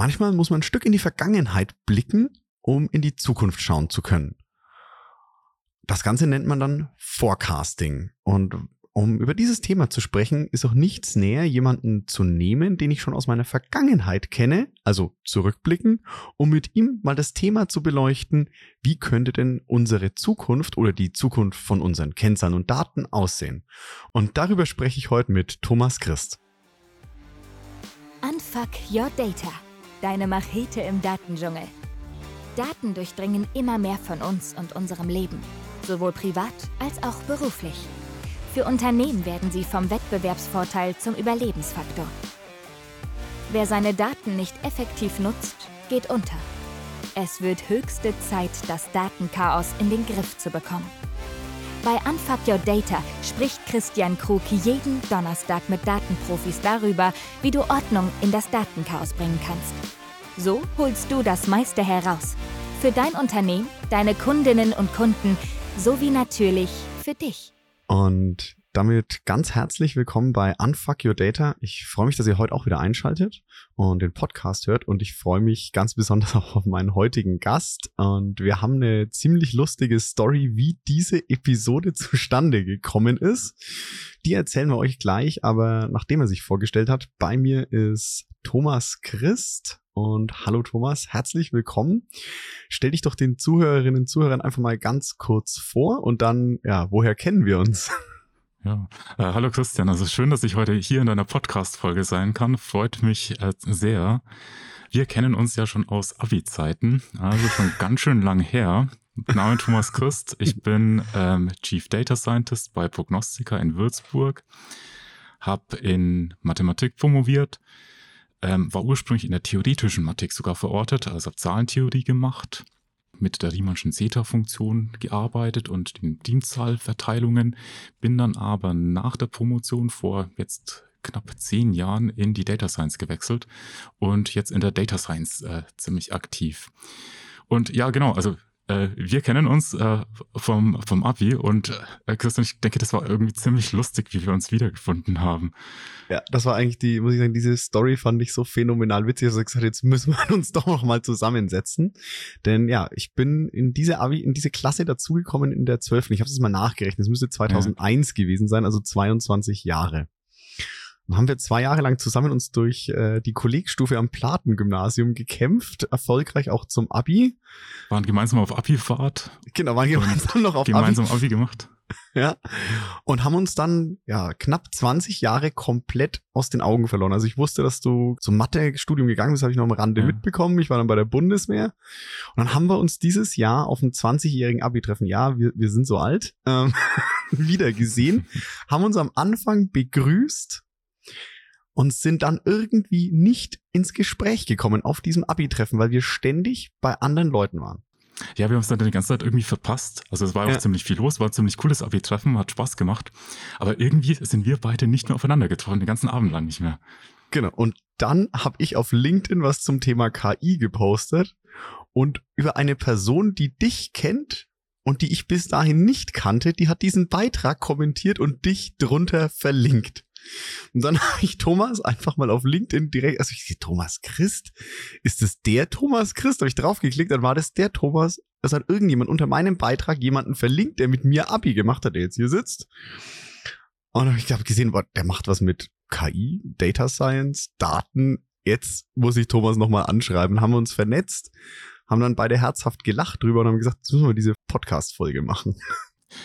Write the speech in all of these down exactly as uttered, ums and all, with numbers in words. Manchmal muss man ein Stück in die Vergangenheit blicken, um in die Zukunft schauen zu können. Das Ganze nennt man dann Forecasting. Und um über dieses Thema zu sprechen, ist auch nichts näher, jemanden zu nehmen, den ich schon aus meiner Vergangenheit kenne, also zurückblicken, um mit ihm mal das Thema zu beleuchten, wie könnte denn unsere Zukunft oder die Zukunft von unseren Kennzahlen und Daten aussehen. Und darüber spreche ich heute mit Thomas Christ. Unf*ck Your Data, deine Machete im Datendschungel. Daten durchdringen immer mehr von uns und unserem Leben, sowohl privat als auch beruflich. Für Unternehmen werden sie vom Wettbewerbsvorteil zum Überlebensfaktor. Wer seine Daten nicht effektiv nutzt, geht unter. Es wird höchste Zeit, das Datenchaos in den Griff zu bekommen. Bei Unf*ck Your Data spricht Christian Krug jeden Donnerstag mit Datenprofis darüber, wie du Ordnung in das Datenchaos bringen kannst. So holst du das meiste heraus. Für dein Unternehmen, deine Kundinnen und Kunden, sowie natürlich für dich. Und damit ganz herzlich willkommen bei Unf*ck Your Data. Ich freue mich, dass ihr heute auch wieder einschaltet und den Podcast hört. Und ich freue mich ganz besonders auch auf meinen heutigen Gast. Und wir haben eine ziemlich lustige Story, wie diese Episode zustande gekommen ist. Die erzählen wir euch gleich, aber nachdem er sich vorgestellt hat, bei mir ist Thomas Christ. Und hallo Thomas, herzlich willkommen. Stell dich doch den Zuhörerinnen und Zuhörern einfach mal ganz kurz vor und dann, ja, woher kennen wir uns? Ja, äh, hallo Christian, also schön, dass ich heute hier in deiner Podcast-Folge sein kann, freut mich äh, sehr. Wir kennen uns ja schon aus Abi-Zeiten, also schon ganz schön lang her. Name Thomas Christ, ich bin ähm, Chief Data Scientist bei Prognostica in Würzburg, habe in Mathematik promoviert. Ähm, war ursprünglich in der theoretischen Mathematik sogar verortet, also habe Zahlentheorie gemacht, mit der Riemannschen Zeta-Funktion gearbeitet und den Primzahlverteilungen, bin dann aber nach der Promotion vor jetzt knapp zehn Jahren in die Data Science gewechselt und jetzt in der Data Science äh, ziemlich aktiv. Und ja, genau, also äh, wir kennen uns äh, vom, vom Abi und äh, Christian, ich denke, das war irgendwie ziemlich lustig, wie wir uns wiedergefunden haben. Ja, das war eigentlich die, muss ich sagen, diese Story fand ich so phänomenal witzig, dass ich gesagt habe, jetzt müssen wir uns doch noch mal zusammensetzen. Denn ja, ich bin in diese Abi, in diese Klasse dazugekommen in der zwölften. Ich habe es mal nachgerechnet, es müsste zweitausendeins ja. gewesen sein, also zweiundzwanzig Jahre. Dann haben wir zwei Jahre lang zusammen uns durch äh, die Kollegstufe am Platengymnasium gekämpft, erfolgreich auch zum Abi. Waren gemeinsam auf Abi-Fahrt. Genau, waren gemeinsam noch auf gemeinsam Abi. Gemeinsam Abi gemacht. Ja, und haben uns dann ja knapp zwanzig Jahre komplett aus den Augen verloren. Also ich wusste, dass du zum Mathe-Studium gegangen bist, habe ich noch am Rande ja. mitbekommen. Ich war dann bei der Bundeswehr. Und dann haben wir uns dieses Jahr auf dem zwanzigjährigen Abi-Treffen, ja, wir, wir sind so alt, ähm, wieder gesehen, haben uns am Anfang begrüßt und sind dann irgendwie nicht ins Gespräch gekommen auf diesem Abi-Treffen, weil wir ständig bei anderen Leuten waren. Ja, wir haben es dann die ganze Zeit irgendwie verpasst. Also es war ja auch ziemlich viel los, war ein ziemlich cooles Abi-Treffen, hat Spaß gemacht. Aber irgendwie sind wir beide nicht mehr aufeinander getroffen, den ganzen Abend lang nicht mehr. Genau, und dann habe ich auf LinkedIn was zum Thema K I gepostet und über eine Person, die dich kennt und die ich bis dahin nicht kannte, die hat diesen Beitrag kommentiert und dich drunter verlinkt. Und dann habe ich Thomas einfach mal auf LinkedIn direkt, also ich sehe Thomas Christ, ist das der Thomas Christ? Habe ich draufgeklickt, dann war das der Thomas, das hat irgendjemand unter meinem Beitrag jemanden verlinkt, der mit mir Abi gemacht hat, der jetzt hier sitzt. Und dann habe ich gesehen, boah, der macht was mit K I, Data Science, Daten, jetzt muss ich Thomas nochmal anschreiben, haben wir uns vernetzt, haben dann beide herzhaft gelacht drüber und haben gesagt, jetzt müssen wir diese Podcast-Folge machen.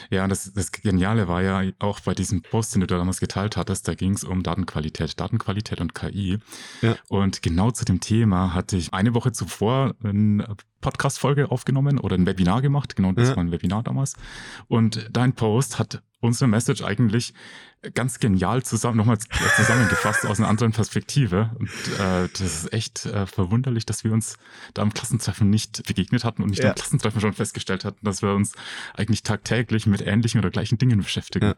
Ja, das, das Geniale war ja auch bei diesem Post, den du damals geteilt hattest, da ging es um Datenqualität, Datenqualität und K I. Ja. Und genau zu dem Thema hatte ich eine Woche zuvor eine Podcast-Folge aufgenommen oder ein Webinar gemacht, genau das ja. war ein Webinar damals. Und dein Post hat unsere Message eigentlich ganz genial zusammen, nochmal zusammengefasst aus einer anderen Perspektive. Und äh, das ist echt äh, verwunderlich, dass wir uns da am Klassentreffen nicht begegnet hatten und nicht ja. am Klassentreffen schon festgestellt hatten, dass wir uns eigentlich tagtäglich mit ähnlichen oder gleichen Dingen beschäftigen. Ja.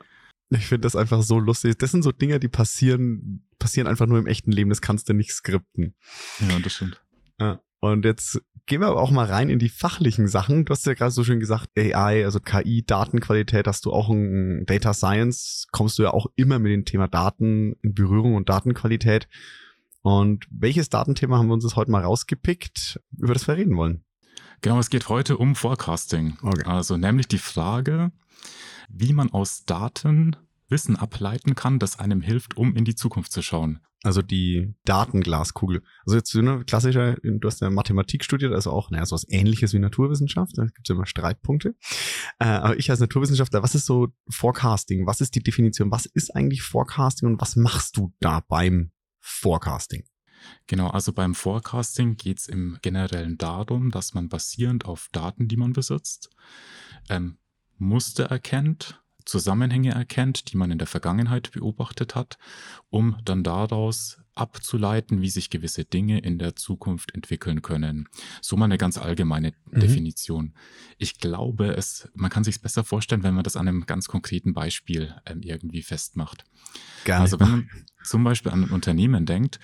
Ich finde das einfach so lustig. Das sind so Dinge, die passieren, passieren einfach nur im echten Leben. Das kannst du nicht skripten. Ja, das stimmt. Ja. Und jetzt gehen wir aber auch mal rein in die fachlichen Sachen. Du hast ja gerade so schön gesagt, A I, also K I, Datenqualität, hast du auch in Data Science, kommst du ja auch immer mit dem Thema Daten in Berührung und Datenqualität. Und welches Datenthema haben wir uns das heute mal rausgepickt, über das wir reden wollen? Genau, es geht heute um Forecasting. Okay. Also nämlich die Frage, wie man aus Daten Wissen ableiten kann, das einem hilft, um in die Zukunft zu schauen. Also die Datenglaskugel. Also jetzt so eine klassische, du hast ja Mathematik studiert, also auch naja, so was Ähnliches wie Naturwissenschaft, da gibt es ja immer Streitpunkte. Äh, aber ich als Naturwissenschaftler, was ist so Forecasting? Was ist die Definition? Was ist eigentlich Forecasting und was machst du da beim Forecasting? Genau, also beim Forecasting geht es im Generellen darum, dass man basierend auf Daten, die man besitzt, ähm, Muster erkennt, Zusammenhänge erkennt, die man in der Vergangenheit beobachtet hat, um dann daraus abzuleiten, wie sich gewisse Dinge in der Zukunft entwickeln können. So mal eine ganz allgemeine mhm. Definition. Ich glaube, es, man kann sich es besser vorstellen, wenn man das an einem ganz konkreten Beispiel ähm, irgendwie festmacht. Gar nicht. Also wenn man zum Beispiel an ein Unternehmen denkt,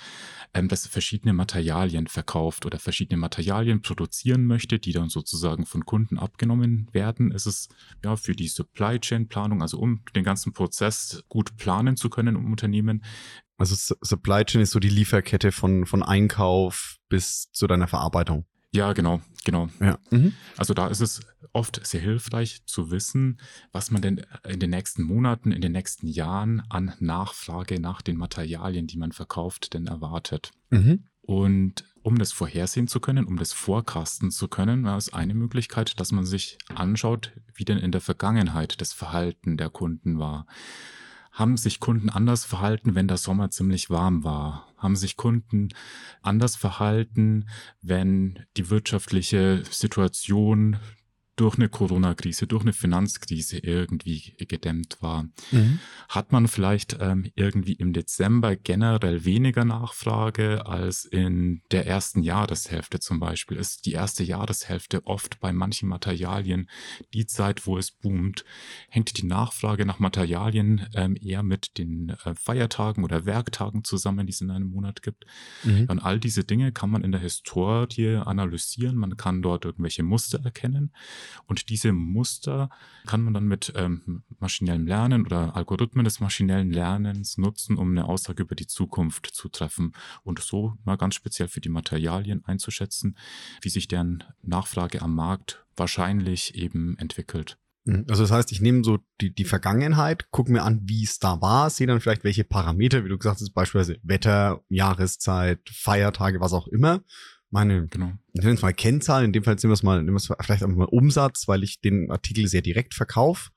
ähm, das verschiedene Materialien verkauft oder verschiedene Materialien produzieren möchte, die dann sozusagen von Kunden abgenommen werden, ist es ja für die Supply Chain Planung, also um den ganzen Prozess gut planen zu können im Unternehmen. Also Supply Chain ist so die Lieferkette von, von Einkauf bis zu deiner Verarbeitung. Ja, genau, genau. Ja. Mhm. Also da ist es oft sehr hilfreich zu wissen, was man denn in den nächsten Monaten, in den nächsten Jahren an Nachfrage nach den Materialien, die man verkauft, denn erwartet. Mhm. Und um das vorhersehen zu können, um das forecasten zu können, war es eine Möglichkeit, dass man sich anschaut, wie denn in der Vergangenheit das Verhalten der Kunden war. Haben sich Kunden anders verhalten, wenn der Sommer ziemlich warm war? Haben sich Kunden anders verhalten, wenn die wirtschaftliche Situation durch eine Corona-Krise, durch eine Finanzkrise irgendwie gedämmt war? Mhm. Hat man vielleicht ähm, irgendwie im Dezember generell weniger Nachfrage als in der ersten Jahreshälfte zum Beispiel? Ist die erste Jahreshälfte oft bei manchen Materialien die Zeit, wo es boomt? Hängt die Nachfrage nach Materialien ähm, eher mit den äh, Feiertagen oder Werktagen zusammen, die es in einem Monat gibt? Mhm. Und all diese Dinge kann man in der Historie analysieren. Man kann dort irgendwelche Muster erkennen. Und diese Muster kann man dann mit ähm, maschinellem Lernen oder Algorithmen des maschinellen Lernens nutzen, um eine Aussage über die Zukunft zu treffen und so mal ganz speziell für die Materialien einzuschätzen, wie sich deren Nachfrage am Markt wahrscheinlich eben entwickelt. Also das heißt, ich nehme so die, die Vergangenheit, gucke mir an, wie es da war, sehe dann vielleicht welche Parameter, wie du gesagt hast, beispielsweise Wetter, Jahreszeit, Feiertage, was auch immer. Meine, genau. Ich nenne es mal Kennzahlen, in dem Fall nehmen wir es mal, nehmen wir es vielleicht einfach mal Umsatz, weil ich den Artikel sehr direkt verkaufe.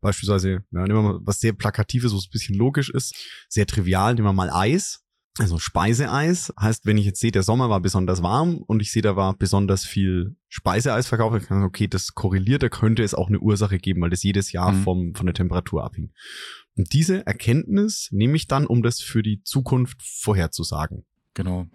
Beispielsweise, ja, nehmen wir mal was sehr Plakatives, wo es ein bisschen logisch ist, sehr trivial, nehmen wir mal Eis, also Speiseeis. Heißt, wenn ich jetzt sehe, der Sommer war besonders warm und ich sehe, da war besonders viel Speiseeis verkauft, dann kann ich sagen, okay, das korreliert, da könnte es auch eine Ursache geben, weil das jedes Jahr mhm. vom, von der Temperatur abhing. Und diese Erkenntnis nehme ich dann, um das für die Zukunft vorherzusagen. Genau.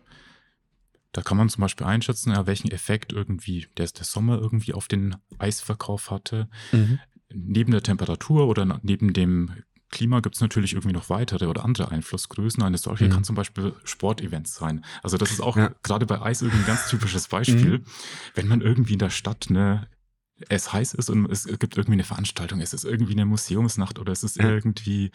Da kann man zum Beispiel einschätzen, ja, welchen Effekt irgendwie der, der Sommer irgendwie auf den Eisverkauf hatte. Mhm. Neben der Temperatur oder neben dem Klima gibt es natürlich irgendwie noch weitere oder andere Einflussgrößen. Eine solche mhm. kann zum Beispiel Sportevents sein. Also das ist auch ja. gerade bei Eis irgendwie ein ganz typisches Beispiel. Mhm. Wenn man irgendwie in der Stadt eine es heiß ist und es gibt irgendwie eine Veranstaltung, es ist irgendwie eine Museumsnacht oder es ist ja. irgendwie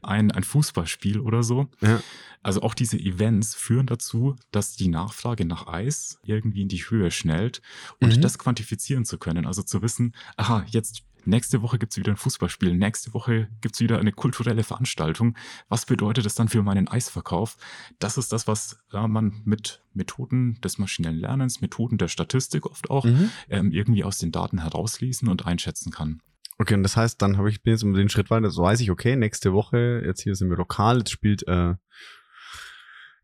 ein, ein Fußballspiel oder so. Ja. Also auch diese Events führen dazu, dass die Nachfrage nach Eis irgendwie in die Höhe schnellt und mhm. das quantifizieren zu können. Also zu wissen, aha, jetzt nächste Woche gibt es wieder ein Fußballspiel, nächste Woche gibt es wieder eine kulturelle Veranstaltung. Was bedeutet das dann für meinen Eisverkauf? Das ist das, was ja, man mit Methoden des maschinellen Lernens, Methoden der Statistik oft auch mhm. ähm, irgendwie aus den Daten herauslesen und einschätzen kann. Okay, und das heißt, dann habe ich bin jetzt um den Schritt weiter, so weiß ich, okay, nächste Woche, jetzt hier sind wir lokal, jetzt spielt äh,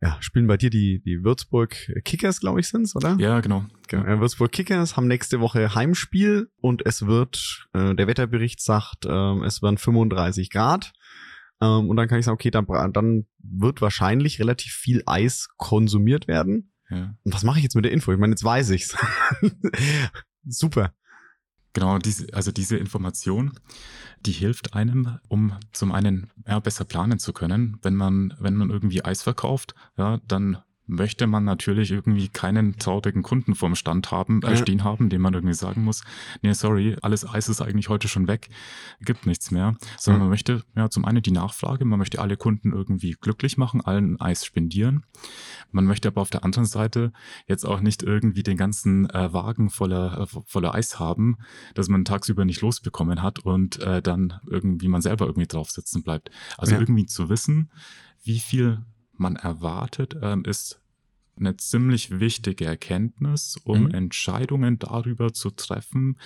ja, spielen bei dir die, die Würzburg Kickers, glaube ich, sind's, oder? Ja, genau. genau. Ja, Würzburg Kickers haben nächste Woche Heimspiel und es wird, äh, der Wetterbericht sagt, äh, es werden fünfunddreißig Grad. Ähm, und dann kann ich sagen, okay, dann, dann wird wahrscheinlich relativ viel Eis konsumiert werden. Ja. Und was mache ich jetzt mit der Info? Ich meine, jetzt weiß ich's. Super. Genau, diese, also diese Information, die hilft einem, um zum einen ja, besser planen zu können. Wenn man, wenn man irgendwie Eis verkauft, ja, dann möchte man natürlich irgendwie keinen traurigen Kunden vorm Stand haben, äh, stehen haben, dem man irgendwie sagen muss, nee, sorry, alles Eis ist eigentlich heute schon weg, gibt nichts mehr. Sondern mhm. man möchte ja zum einen die Nachfrage, man möchte alle Kunden irgendwie glücklich machen, allen Eis spendieren. Man möchte aber auf der anderen Seite jetzt auch nicht irgendwie den ganzen äh, Wagen voller, äh, voller Eis haben, dass man tagsüber nicht losbekommen hat und äh, dann irgendwie man selber irgendwie drauf sitzen bleibt. Also ja. irgendwie zu wissen, wie viel man erwartet, ähm, ist eine ziemlich wichtige Erkenntnis, um mhm. Entscheidungen darüber zu treffen,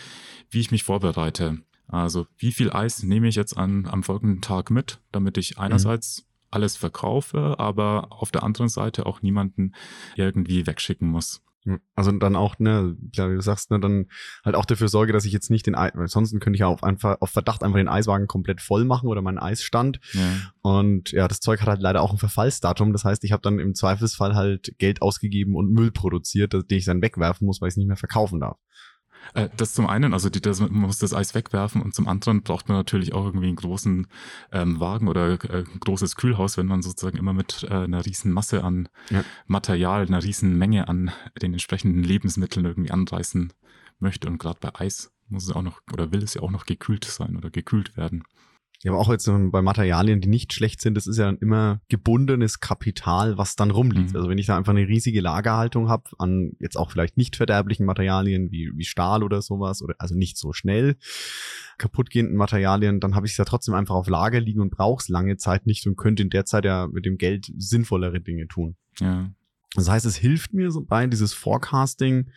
wie ich mich vorbereite. Also wie viel Eis nehme ich jetzt an, am folgenden Tag mit, damit ich einerseits mhm. alles verkaufe, aber auf der anderen Seite auch niemanden irgendwie wegschicken muss. Also dann auch, ne, klar, wie du sagst, ne, dann halt auch dafür sorge, dass ich jetzt nicht den Eis, weil sonst könnte ich ja auf, einfach, auf Verdacht einfach den Eiswagen komplett voll machen oder meinen Eisstand. Ja. Und ja, das Zeug hat halt leider auch ein Verfallsdatum. Das heißt, ich habe dann im Zweifelsfall halt Geld ausgegeben und Müll produziert, den ich dann wegwerfen muss, weil ich es nicht mehr verkaufen darf. Das zum einen, also die, das, man muss das Eis wegwerfen und zum anderen braucht man natürlich auch irgendwie einen großen ähm, Wagen oder äh, ein großes Kühlhaus, wenn man sozusagen immer mit äh, einer riesen Masse an ja. Material, einer riesen Menge an den entsprechenden Lebensmitteln irgendwie anreißen möchte. Und gerade bei Eis muss es auch noch oder will es ja auch noch gekühlt sein oder gekühlt werden. Ja, aber auch jetzt bei Materialien, die nicht schlecht sind, das ist ja dann immer gebundenes Kapital, was dann rumliegt. Mhm. Also wenn ich da einfach eine riesige Lagerhaltung habe an jetzt auch vielleicht nicht verderblichen Materialien wie, wie Stahl oder sowas, oder also nicht so schnell kaputtgehenden Materialien, dann habe ich es ja trotzdem einfach auf Lager liegen und brauche es lange Zeit nicht und könnte in der Zeit ja mit dem Geld sinnvollere Dinge tun. Ja. Das heißt, es hilft mir so bei dieses Forecasting,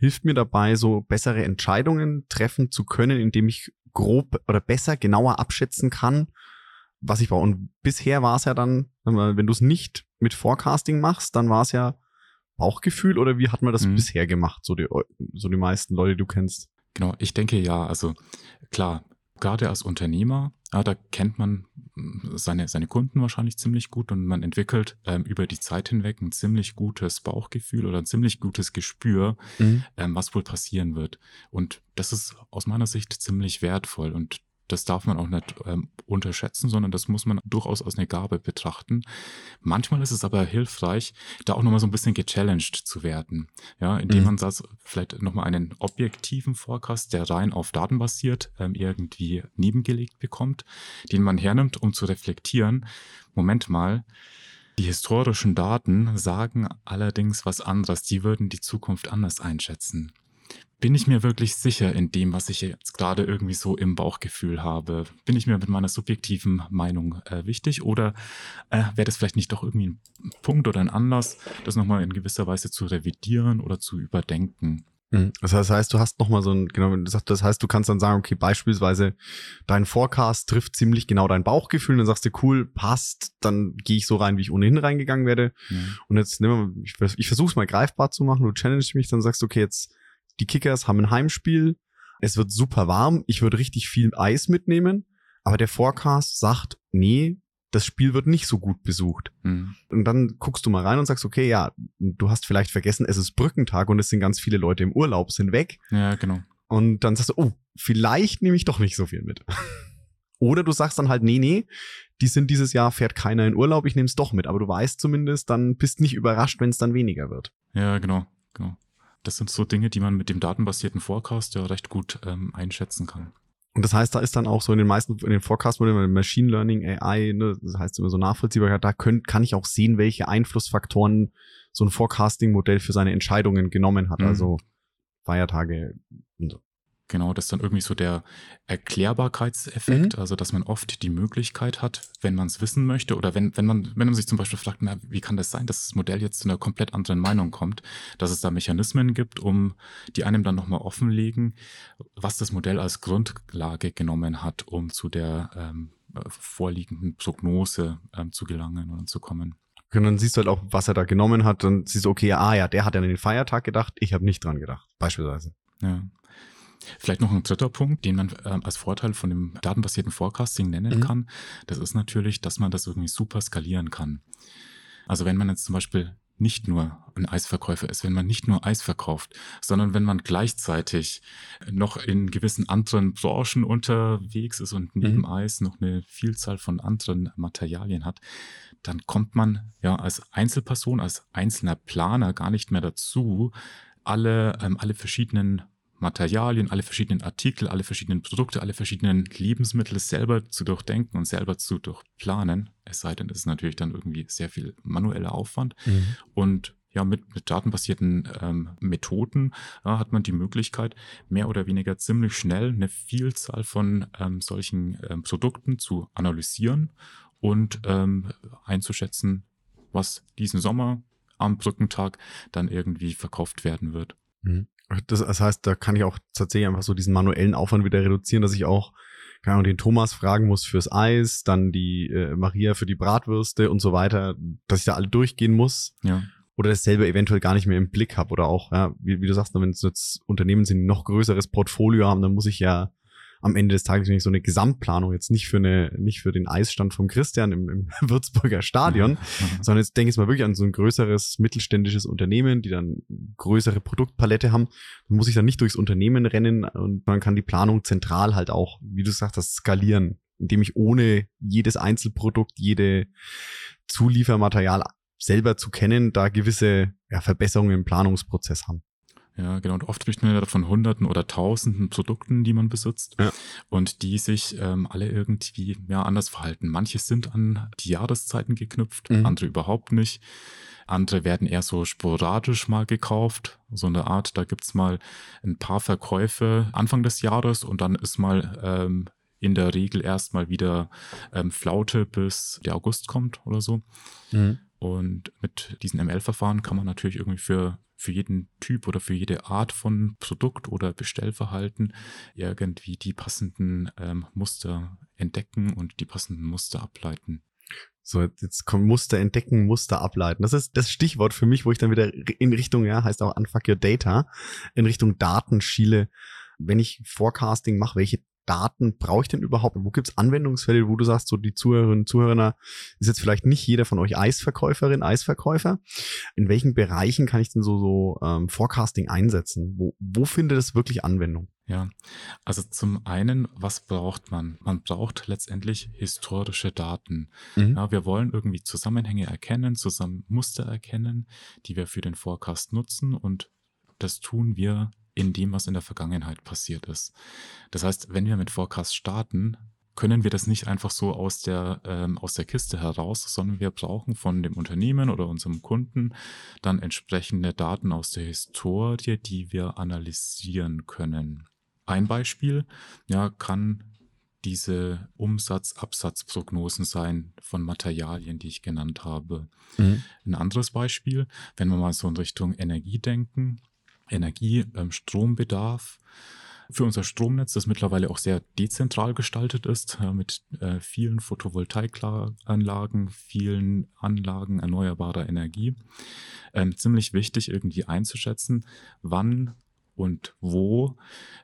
hilft mir dabei, so bessere Entscheidungen treffen zu können, indem ich grob oder besser, genauer abschätzen kann, was ich brauche. Und bisher war es ja dann, wenn du es nicht mit Forecasting machst, dann war es ja Bauchgefühl oder wie hat man das mhm. bisher gemacht, so die, so die meisten Leute, die du kennst? Genau, ich denke ja, also klar, gerade als Unternehmer, ja, da kennt man seine, seine Kunden wahrscheinlich ziemlich gut und man entwickelt ähm, über die Zeit hinweg ein ziemlich gutes Bauchgefühl oder ein ziemlich gutes Gespür, mhm. ähm, was wohl passieren wird. Und das ist aus meiner Sicht ziemlich wertvoll und das darf man auch nicht ähm, unterschätzen, sondern das muss man durchaus als eine Gabe betrachten. Manchmal ist es aber hilfreich, da auch nochmal so ein bisschen gechallenged zu werden. Ja, indem mhm. man das vielleicht nochmal einen objektiven Forecast, der rein auf Daten basiert, ähm, irgendwie nebengelegt bekommt, den man hernimmt, um zu reflektieren. Moment mal. Die historischen Daten sagen allerdings was anderes. Die würden die Zukunft anders einschätzen. Bin ich mir wirklich sicher in dem, was ich jetzt gerade irgendwie so im Bauchgefühl habe? Bin ich mir mit meiner subjektiven Meinung äh, wichtig? Oder äh, wäre das vielleicht nicht doch irgendwie ein Punkt oder ein Anlass, das nochmal in gewisser Weise zu revidieren oder zu überdenken? Mhm. Das heißt, du hast nochmal so ein, genau, das heißt, du kannst dann sagen, okay, beispielsweise dein Forecast trifft ziemlich genau dein Bauchgefühl und dann sagst du, cool, passt, dann gehe ich so rein, wie ich ohnehin reingegangen werde. Mhm. Und jetzt nehmen wir, ich, ich versuche es mal greifbar zu machen, du challengest mich, dann sagst du, okay, jetzt die Kickers haben ein Heimspiel, es wird super warm, ich würde richtig viel Eis mitnehmen, aber der Forecast sagt, nee, das Spiel wird nicht so gut besucht. Mhm. Und dann guckst du mal rein und sagst, okay, ja, du hast vielleicht vergessen, es ist Brückentag und es sind ganz viele Leute im Urlaub, sind weg. Ja, genau. Und dann sagst du, oh, vielleicht nehme ich doch nicht so viel mit. Oder du sagst dann halt, nee, nee, die sind dieses Jahr, fährt keiner in Urlaub, ich nehme es doch mit. Aber du weißt zumindest, dann bist nicht überrascht, wenn es dann weniger wird. Ja, genau, genau. Das sind so Dinge, die man mit dem datenbasierten Forecast ja recht gut ähm, einschätzen kann. Und das heißt, da ist dann auch so in den meisten, in den Forecast-Modellen, Machine Learning, A I, ne, das heißt immer so nachvollziehbar, da könnt, kann ich auch sehen, welche Einflussfaktoren so ein Forecasting-Modell für seine Entscheidungen genommen hat. Mhm. Also Feiertage und so. Genau, das ist dann irgendwie so der Erklärbarkeitseffekt, mhm. also dass man oft die Möglichkeit hat, wenn man es wissen möchte oder wenn, wenn man, wenn man sich zum Beispiel fragt, na, wie kann das sein, dass das Modell jetzt zu einer komplett anderen Meinung kommt, dass es da Mechanismen gibt, um die einem dann nochmal offenlegen, was das Modell als Grundlage genommen hat, um zu der ähm, vorliegenden Prognose ähm, zu gelangen und zu kommen. Und dann siehst du halt auch, was er da genommen hat, dann siehst du, okay, ah ja, der hat ja an den Feiertag gedacht, ich habe nicht dran gedacht, beispielsweise. Ja. Vielleicht noch ein dritter Punkt, den man äh, als Vorteil von dem datenbasierten Forecasting nennen mhm. kann. Das ist natürlich, dass man das irgendwie super skalieren kann. Also wenn man jetzt zum Beispiel nicht nur ein Eisverkäufer ist, wenn man nicht nur Eis verkauft, sondern wenn man gleichzeitig noch in gewissen anderen Branchen unterwegs ist und neben mhm. Eis noch eine Vielzahl von anderen Materialien hat, dann kommt man ja als Einzelperson, als einzelner Planer gar nicht mehr dazu, alle, ähm, alle verschiedenen Materialien, alle verschiedenen Artikel, alle verschiedenen Produkte, alle verschiedenen Lebensmittel selber zu durchdenken und selber zu durchplanen. Es sei denn, es ist natürlich dann irgendwie sehr viel manueller Aufwand. Mhm. Und ja, mit, mit datenbasierten ähm, Methoden ja, hat man die Möglichkeit, mehr oder weniger ziemlich schnell eine Vielzahl von ähm, solchen ähm, Produkten zu analysieren und ähm, einzuschätzen, was diesen Sommer am Brückentag dann irgendwie verkauft werden wird. Mhm. Das, das heißt, da kann ich auch tatsächlich einfach so diesen manuellen Aufwand wieder reduzieren, dass ich auch, keine Ahnung, den Thomas fragen muss fürs Eis, dann die äh, Maria für die Bratwürste und so weiter, dass ich da alle durchgehen muss. Ja. Oder dasselbe eventuell gar nicht mehr im Blick habe. Oder auch, ja, wie, wie du sagst, wenn es jetzt Unternehmen sind, die ein noch größeres Portfolio haben, dann muss ich ja am Ende des Tages nicht so eine Gesamtplanung, jetzt nicht für eine, nicht für den Eisstand von Christian im, im Würzburger Stadion, mhm. sondern jetzt denke ich mal wirklich an so ein größeres mittelständisches Unternehmen, die dann größere Produktpalette haben. Dann muss ich dann nicht durchs Unternehmen rennen und man kann die Planung zentral halt auch, wie du sagst, das skalieren, indem ich ohne jedes Einzelprodukt, jede Zuliefermaterial selber zu kennen, da gewisse ja, Verbesserungen im Planungsprozess haben. Ja, genau. Und oft spricht man ja von Hunderten oder Tausenden Produkten, die man besitzt ja. und die sich ähm, alle irgendwie ja, anders verhalten. Manche sind an die Jahreszeiten geknüpft, mhm. andere überhaupt nicht. Andere werden eher so sporadisch mal gekauft. So eine Art, da gibt's mal ein paar Verkäufe Anfang des Jahres und dann ist mal ähm, in der Regel erst mal wieder ähm, Flaute, bis der August kommt oder so. Mhm. Und mit diesen M L-Verfahren kann man natürlich irgendwie für für jeden Typ oder für jede Art von Produkt oder Bestellverhalten irgendwie die passenden ähm, Muster entdecken und die passenden Muster ableiten. So, jetzt kommen Muster entdecken, Muster ableiten. Das ist das Stichwort für mich, wo ich dann wieder in Richtung, ja, heißt auch Unf*ck Your Data, in Richtung Daten schiele. Wenn ich Forecasting mache, welche Daten brauche ich denn überhaupt? Wo gibt es Anwendungsfälle, wo du sagst, so die Zuhörerinnen und Zuhörer, ist jetzt vielleicht nicht jeder von euch Eisverkäuferin, Eisverkäufer. In welchen Bereichen kann ich denn so, so ähm, Forecasting einsetzen? Wo, wo findet es wirklich Anwendung? Ja, also zum einen, was braucht man? Man braucht letztendlich historische Daten. Mhm. Ja, wir wollen irgendwie Zusammenhänge erkennen, zusammen Muster erkennen, die wir für den Forecast nutzen, und das tun wir in dem, was in der Vergangenheit passiert ist. Das heißt, wenn wir mit Forecast starten, können wir das nicht einfach so aus der, ähm, aus der Kiste heraus, sondern wir brauchen von dem Unternehmen oder unserem Kunden dann entsprechende Daten aus der Historie, die wir analysieren können. Ein Beispiel, ja, kann diese Umsatz-Absatz-Prognosen sein von Materialien, die ich genannt habe. Mhm. Ein anderes Beispiel, wenn wir mal so in Richtung Energie denken, Energie, ähm, Strombedarf für unser Stromnetz, das mittlerweile auch sehr dezentral gestaltet ist, äh, mit äh, vielen Photovoltaikanlagen, vielen Anlagen erneuerbarer Energie. Ähm, ziemlich wichtig irgendwie einzuschätzen, wann und wo,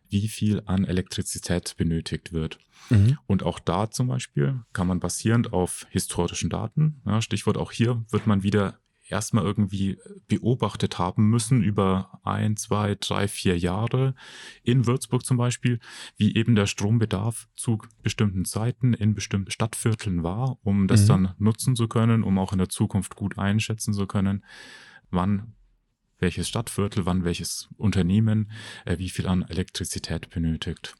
wie viel an Elektrizität benötigt wird. Mhm. Und auch da zum Beispiel kann man basierend auf historischen Daten, ja, Stichwort auch hier, wird man wieder erstmal irgendwie beobachtet haben müssen über ein, zwei, drei, vier Jahre in Würzburg zum Beispiel, wie eben der Strombedarf zu bestimmten Zeiten in bestimmten Stadtvierteln war, um das mhm. dann nutzen zu können, um auch in der Zukunft gut einschätzen zu können, wann welches Stadtviertel, wann welches Unternehmen äh, wie viel an Elektrizität benötigt.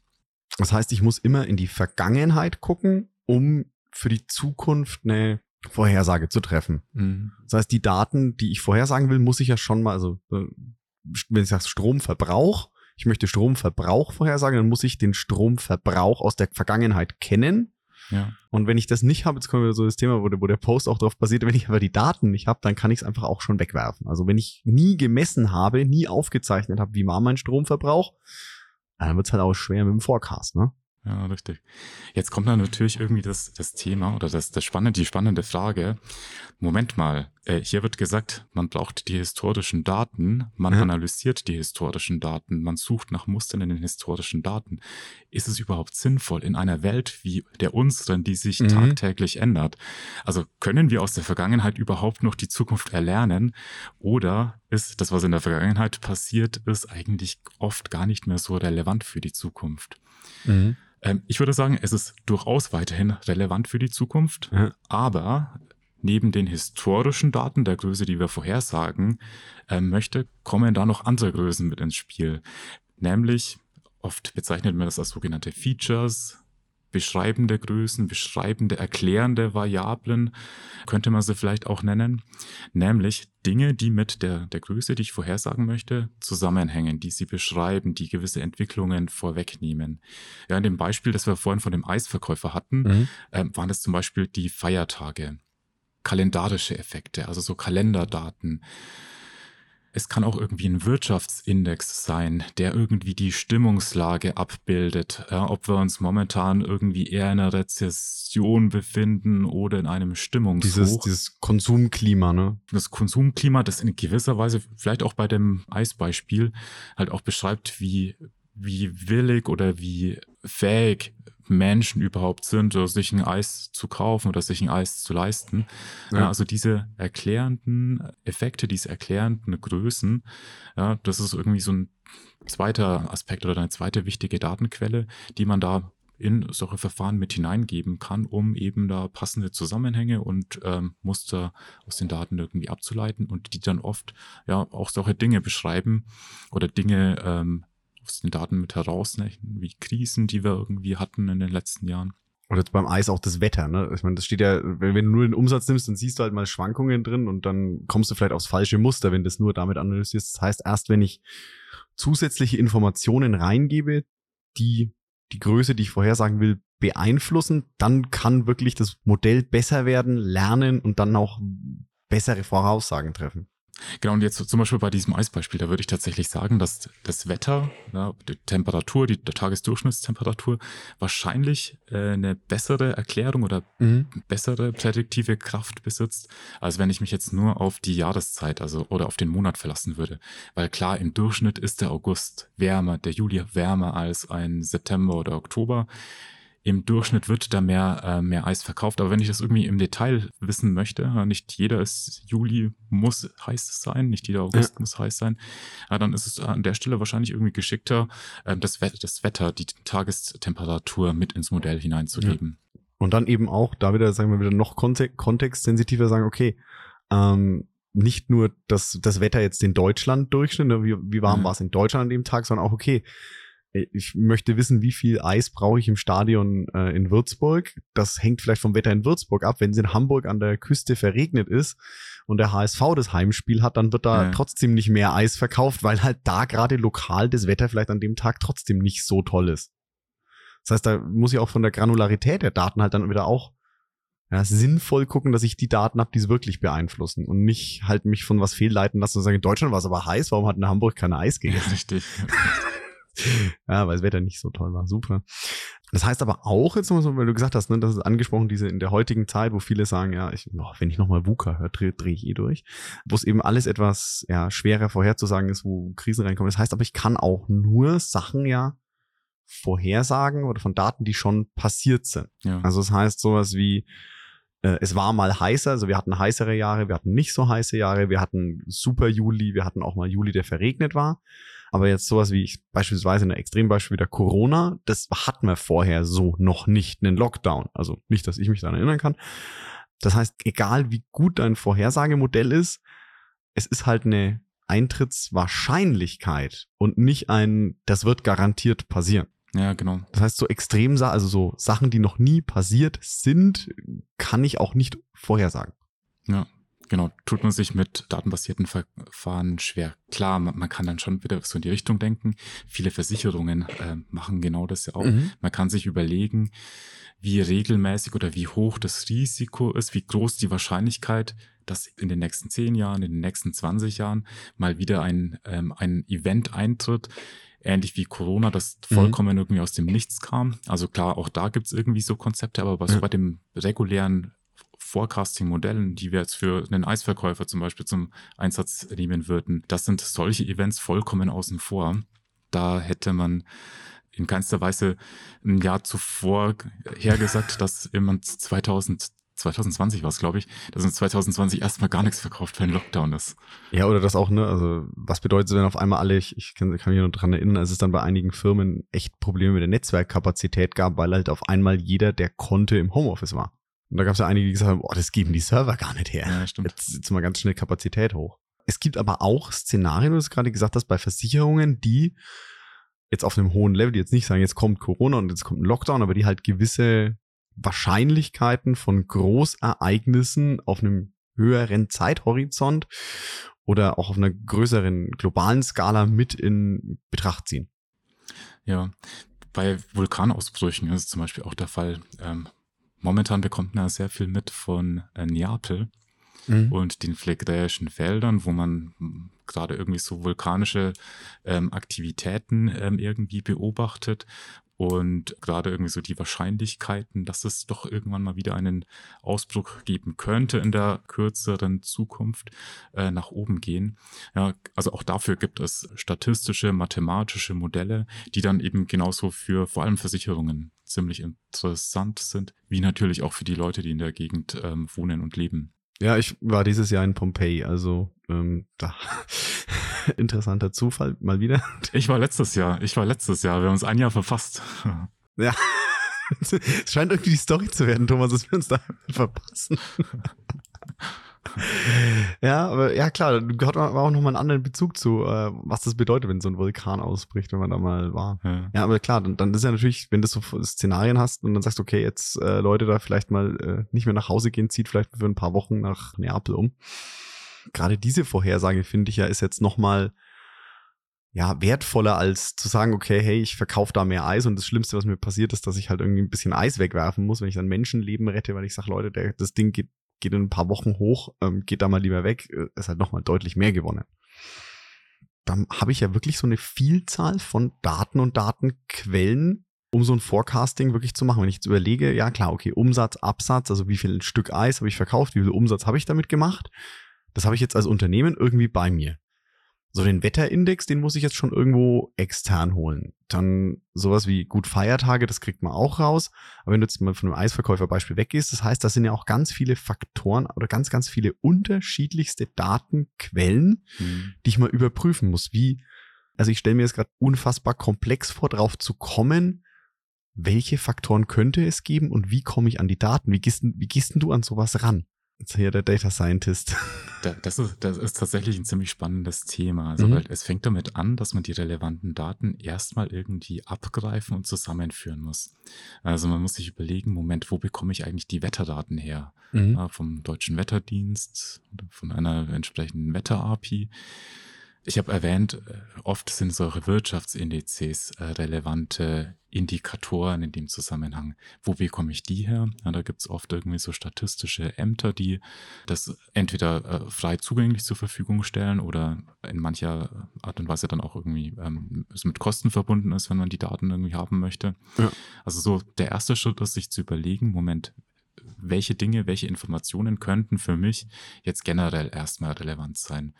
Das heißt, ich muss immer in die Vergangenheit gucken, um für die Zukunft eine Vorhersage zu treffen. Mhm. Das heißt, die Daten, die ich vorhersagen will, muss ich ja schon mal, also wenn ich sage Stromverbrauch, ich möchte Stromverbrauch vorhersagen, dann muss ich den Stromverbrauch aus der Vergangenheit kennen. Ja. Und wenn ich das nicht habe, jetzt kommen wir so das Thema, wo der, wo der Post auch drauf basiert, wenn ich aber die Daten nicht habe, dann kann ich es einfach auch schon wegwerfen. Also wenn ich nie gemessen habe, nie aufgezeichnet habe, wie war mein Stromverbrauch, dann wird es halt auch schwer mit dem Forecast, ne? Ja, richtig. Jetzt kommt dann natürlich irgendwie das, das Thema oder das, das spannende, die spannende Frage. Moment mal, äh, hier wird gesagt, man braucht die historischen Daten, man ja. analysiert die historischen Daten, man sucht nach Mustern in den historischen Daten. Ist es überhaupt sinnvoll in einer Welt wie der unseren, die sich mhm. tagtäglich ändert? Also können wir aus der Vergangenheit überhaupt noch die Zukunft erlernen? Oder ist das, was in der Vergangenheit passiert ist, eigentlich oft gar nicht mehr so relevant für die Zukunft? Mhm. Ich würde sagen, es ist durchaus weiterhin relevant für die Zukunft, mhm. aber neben den historischen Daten der Größe, die wir vorhersagen äh, möchte, kommen da noch andere Größen mit ins Spiel. Nämlich, oft bezeichnet man das als sogenannte Features, beschreibende Größen, beschreibende, erklärende Variablen, könnte man sie vielleicht auch nennen. Nämlich Dinge, die mit der, der Größe, die ich vorhersagen möchte, zusammenhängen, die sie beschreiben, die gewisse Entwicklungen vorwegnehmen. Ja, in dem Beispiel, das wir vorhin von dem Eisverkäufer hatten, mhm. äh, waren das zum Beispiel die Feiertage, kalendarische Effekte, also so Kalenderdaten. Es kann auch irgendwie ein Wirtschaftsindex sein, der irgendwie die Stimmungslage abbildet, ja, ob wir uns momentan irgendwie eher in einer Rezession befinden oder in einem Stimmungshoch. Dieses, dieses Konsumklima, ne? Das Konsumklima, das in gewisser Weise, vielleicht auch bei dem Eisbeispiel, halt auch beschreibt, wie, wie willig oder wie fähig Menschen überhaupt sind, sich ein Eis zu kaufen oder sich ein Eis zu leisten. Ja. Also diese erklärenden Effekte, diese erklärenden Größen, ja, das ist irgendwie so ein zweiter Aspekt oder eine zweite wichtige Datenquelle, die man da in solche Verfahren mit hineingeben kann, um eben da passende Zusammenhänge und ähm, Muster aus den Daten irgendwie abzuleiten und die dann oft ja auch solche Dinge beschreiben oder Dinge ähm, aus den Daten mit herausnehmen, wie Krisen, die wir irgendwie hatten in den letzten Jahren. Und jetzt beim Eis auch das Wetter, ne? Ich meine, das steht ja, wenn, wenn du nur den Umsatz nimmst, dann siehst du halt mal Schwankungen drin und dann kommst du vielleicht aufs falsche Muster, wenn du es nur damit analysierst. Das heißt, erst wenn ich zusätzliche Informationen reingebe, die die Größe, die ich vorhersagen will, beeinflussen, dann kann wirklich das Modell besser werden, lernen und dann auch bessere Voraussagen treffen. Genau, und jetzt zum Beispiel bei diesem Eisbeispiel, da würde ich tatsächlich sagen, dass das Wetter, ja, die Temperatur, die Tagesdurchschnittstemperatur wahrscheinlich äh, eine bessere Erklärung oder mhm. bessere prädiktive Kraft besitzt, als wenn ich mich jetzt nur auf die Jahreszeit also oder auf den Monat verlassen würde. Weil klar, im Durchschnitt ist der August wärmer, der Juli wärmer als ein September oder Oktober. Im Durchschnitt wird da mehr, äh, mehr Eis verkauft. Aber wenn ich das irgendwie im Detail wissen möchte, nicht jeder ist Juli muss heiß sein, nicht jeder August ja. muss heiß sein, ja, dann ist es an der Stelle wahrscheinlich irgendwie geschickter, äh, das, We- das Wetter, die Tagestemperatur mit ins Modell hineinzugeben. Ja. Und dann eben auch, da wieder, sagen wir wieder, noch kontext- kontextsensitiver sagen, okay, ähm, nicht nur das, das Wetter jetzt den Deutschland-Durchschnitt, wie, wie warm ja. war es in Deutschland an dem Tag, sondern auch, okay, ich möchte wissen, wie viel Eis brauche ich im Stadion äh, in Würzburg. Das hängt vielleicht vom Wetter in Würzburg ab. Wenn es in Hamburg an der Küste verregnet ist und der H S V das Heimspiel hat, dann wird da ja. trotzdem nicht mehr Eis verkauft, weil halt da gerade lokal das Wetter vielleicht an dem Tag trotzdem nicht so toll ist. Das heißt, da muss ich auch von der Granularität der Daten halt dann wieder auch ja, sinnvoll gucken, dass ich die Daten habe, die es wirklich beeinflussen und nicht halt mich von was fehlleiten lassen und sagen, in Deutschland war es aber heiß, warum hat in Hamburg keine Eis gegessen? Ja, richtig. Ja, weil das Wetter nicht so toll war. Super. Das heißt aber auch, jetzt nochmal so, weil du gesagt hast, ne, das ist angesprochen, diese in der heutigen Zeit, wo viele sagen, ja, ich, oh, wenn ich nochmal VUCA höre, drehe dreh ich eh durch, wo es eben alles etwas ja, schwerer vorherzusagen ist, wo Krisen reinkommen. Das heißt aber, ich kann auch nur Sachen ja vorhersagen oder von Daten, die schon passiert sind. Ja. Also das heißt sowas wie, äh, es war mal heißer, also wir hatten heißere Jahre, wir hatten nicht so heiße Jahre, wir hatten super Juli, wir hatten auch mal Juli, der verregnet war. Aber jetzt sowas wie ich beispielsweise in einem Extrembeispiel wieder Corona, das hatten wir vorher so noch nicht, einen Lockdown. Also nicht, dass ich mich daran erinnern kann. Das heißt, egal wie gut dein Vorhersagemodell ist, es ist halt eine Eintrittswahrscheinlichkeit und nicht ein, das wird garantiert passieren. Ja, genau. Das heißt, so extrem, also so Sachen, die noch nie passiert sind, kann ich auch nicht vorhersagen. Ja. Genau, tut man sich mit datenbasierten Verfahren schwer. Klar, man, man kann dann schon wieder so in die Richtung denken. Viele Versicherungen äh, machen genau das ja auch. Mhm. Man kann sich überlegen, wie regelmäßig oder wie hoch das Risiko ist, wie groß die Wahrscheinlichkeit, dass in den nächsten zehn Jahren, in den nächsten zwanzig Jahren mal wieder ein, ähm, ein Event eintritt, ähnlich wie Corona, das vollkommen mhm. irgendwie aus dem Nichts kam. Also klar, auch da gibt es irgendwie so Konzepte, aber was ja. bei dem regulären Forecasting-Modellen, die wir jetzt für einen Eisverkäufer zum Beispiel zum Einsatz nehmen würden, das sind solche Events vollkommen außen vor. Da hätte man in keinster Weise ein Jahr zuvor hergesagt, dass jemand zweitausendzwanzig war es, glaube ich, dass uns zweitausendzwanzig erstmal gar nichts verkauft, wenn Lockdown ist. Ja, oder das auch, ne? Also was bedeutet es, wenn auf einmal alle, ich, ich kann, kann mich noch dran erinnern, als es dann bei einigen Firmen echt Probleme mit der Netzwerkkapazität gab, weil halt auf einmal jeder, der konnte, im Homeoffice war. Und da gab es ja einige, die gesagt haben, oh, das geben die Server gar nicht her. Ja, stimmt. Jetzt, jetzt mal ganz schnell Kapazität hoch. Es gibt aber auch Szenarien, du hast gerade gesagt hast, bei Versicherungen, die jetzt auf einem hohen Level, die jetzt nicht sagen, jetzt kommt Corona und jetzt kommt ein Lockdown, aber die halt gewisse Wahrscheinlichkeiten von Großereignissen auf einem höheren Zeithorizont oder auch auf einer größeren globalen Skala mit in Betracht ziehen. Ja, bei Vulkanausbrüchen ist es zum Beispiel auch der Fall. Ähm, momentan bekommt man sehr viel mit von äh, Neapel mhm. und den phlegräischen Feldern, wo man gerade irgendwie so vulkanische ähm, Aktivitäten ähm, irgendwie beobachtet. Und gerade irgendwie so die Wahrscheinlichkeiten, dass es doch irgendwann mal wieder einen Ausbruch geben könnte in der kürzeren Zukunft, äh, nach oben gehen. Ja, also auch dafür gibt es statistische, mathematische Modelle, die dann eben genauso für vor allem Versicherungen ziemlich interessant sind, wie natürlich auch für die Leute, die in der Gegend ähm, wohnen und leben. Ja, ich war dieses Jahr in Pompeji, also ähm, da interessanter Zufall mal wieder. Ich war letztes Jahr, ich war letztes Jahr, wir haben uns ein Jahr verpasst. Ja, es scheint irgendwie die Story zu werden, Thomas, dass wir uns da verpassen. Ja, aber ja klar, da hat man auch nochmal einen anderen Bezug zu, äh, was das bedeutet, wenn so ein Vulkan ausbricht, wenn man da mal war. Ja, ja, aber klar, dann, dann ist ja natürlich, wenn du so Szenarien hast und dann sagst, okay, jetzt äh, Leute da vielleicht mal äh, nicht mehr nach Hause gehen, zieht vielleicht für ein paar Wochen nach Neapel um. Gerade diese Vorhersage, finde ich ja, ist jetzt nochmal ja, wertvoller, als zu sagen, okay, hey, ich verkaufe da mehr Eis und das Schlimmste, was mir passiert, ist, dass ich halt irgendwie ein bisschen Eis wegwerfen muss, wenn ich dann Menschenleben rette, weil ich sage, Leute, der, das Ding geht geht in ein paar Wochen hoch, ähm, geht da mal lieber weg, ist halt nochmal deutlich mehr gewonnen. Dann habe ich ja wirklich so eine Vielzahl von Daten und Datenquellen, um so ein Forecasting wirklich zu machen. Wenn ich jetzt überlege, ja klar, okay, Umsatz, Absatz, also wie viel Stück Eis habe ich verkauft, wie viel Umsatz habe ich damit gemacht, das habe ich jetzt als Unternehmen irgendwie bei mir. So den Wetterindex, den muss ich jetzt schon irgendwo extern holen. Dann sowas wie gut Feiertage, das kriegt man auch raus. Aber wenn du jetzt mal von einem Eisverkäufer-Beispiel weggehst, das heißt, da sind ja auch ganz viele Faktoren oder ganz, ganz viele unterschiedlichste Datenquellen, mhm. die ich mal überprüfen muss. Wie, also ich stelle mir jetzt gerade unfassbar komplex vor, drauf zu kommen, welche Faktoren könnte es geben und wie komme ich an die Daten? Wie gehst, wie gehst denn du an sowas ran? Hier der Data Scientist. Das ist, das ist tatsächlich ein ziemlich spannendes Thema. Also, mhm. weil es fängt damit an, dass man die relevanten Daten erstmal irgendwie abgreifen und zusammenführen muss. Also man muss sich überlegen, Moment, wo bekomme ich eigentlich die Wetterdaten her? Mhm. Ja, vom Deutschen Wetterdienst oder von einer entsprechenden Wetter-A P I. Ich habe erwähnt, oft sind solche Wirtschaftsindizes äh, relevante Indikatoren in dem Zusammenhang. Wo bekomme ich die her? Ja, da gibt es oft irgendwie so statistische Ämter, die das entweder äh, frei zugänglich zur Verfügung stellen oder in mancher Art und Weise dann auch irgendwie ähm, es mit Kosten verbunden ist, wenn man die Daten irgendwie haben möchte. Ja. Also so der erste Schritt ist, sich zu überlegen, Moment, welche Dinge, welche Informationen könnten für mich jetzt generell erstmal relevant sein.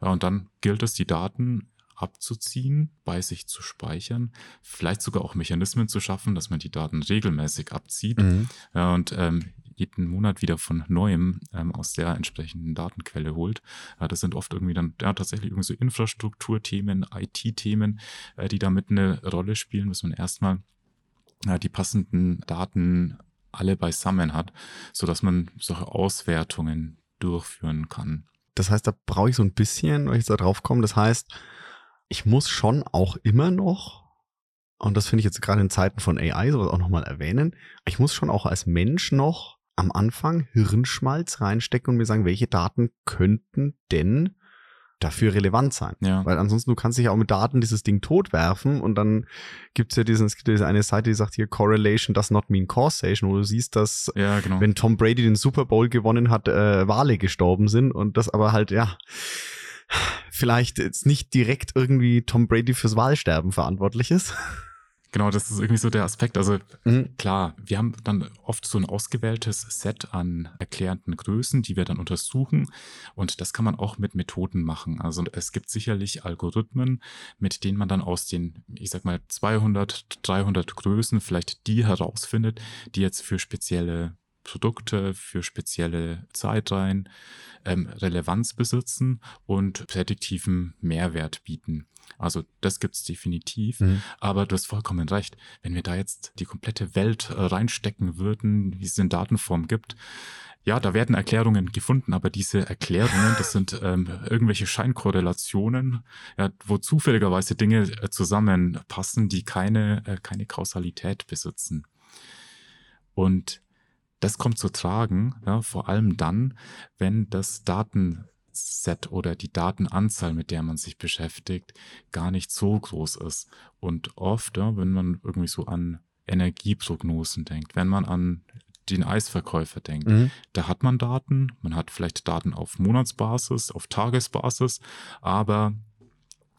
Ja, und dann gilt es, die Daten abzuziehen, bei sich zu speichern, vielleicht sogar auch Mechanismen zu schaffen, dass man die Daten regelmäßig abzieht mhm. ja, und ähm, jeden Monat wieder von Neuem ähm, aus der entsprechenden Datenquelle holt. Ja, das sind oft irgendwie dann ja, tatsächlich irgendwie so Infrastrukturthemen, I T-Themen, äh, die da mit eine Rolle spielen, dass man erstmal ja, die passenden Daten alle beisammen hat, sodass man solche Auswertungen durchführen kann. Das heißt, da brauche ich so ein bisschen, weil ich da drauf komme. Das heißt, ich muss schon auch immer noch, und das finde ich jetzt gerade in Zeiten von A I sowas auch nochmal erwähnen, ich muss schon auch als Mensch noch am Anfang Hirnschmalz reinstecken und mir sagen, welche Daten könnten denn dafür relevant sein. Ja. Weil ansonsten, du kannst dich auch mit Daten dieses Ding totwerfen und dann gibt es ja diesen, diese eine Seite, die sagt hier, Correlation does not mean causation, wo du siehst, dass ja, genau. wenn Tom Brady den Super Bowl gewonnen hat, äh, Wale gestorben sind und das aber halt, ja, vielleicht jetzt nicht direkt irgendwie Tom Brady fürs Walsterben verantwortlich ist. Genau, das ist irgendwie so der Aspekt. Also mhm. klar, wir haben dann oft so ein ausgewähltes Set an erklärenden Größen, die wir dann untersuchen. Und das kann man auch mit Methoden machen. Also es gibt sicherlich Algorithmen, mit denen man dann aus den, ich sag mal, zweihundert, dreihundert Größen vielleicht die herausfindet, die jetzt für spezielle Produkte, für spezielle Zeitreihen ähm, Relevanz besitzen und prädiktiven Mehrwert bieten. Also das gibt es definitiv, mhm. aber du hast vollkommen recht, wenn wir da jetzt die komplette Welt reinstecken würden, wie es in Datenform gibt, ja, da werden Erklärungen gefunden, aber diese Erklärungen, das sind ähm, irgendwelche Scheinkorrelationen, ja, wo zufälligerweise Dinge äh, zusammenpassen, die keine, äh, keine Kausalität besitzen. Und das kommt zu tragen, ja, vor allem dann, wenn das Daten Set oder die Datenanzahl, mit der man sich beschäftigt, gar nicht so groß ist. Und oft, ja, wenn man irgendwie so an Energieprognosen denkt, wenn man an den Eisverkäufer denkt, mhm. da hat man Daten, man hat vielleicht Daten auf Monatsbasis, auf Tagesbasis, aber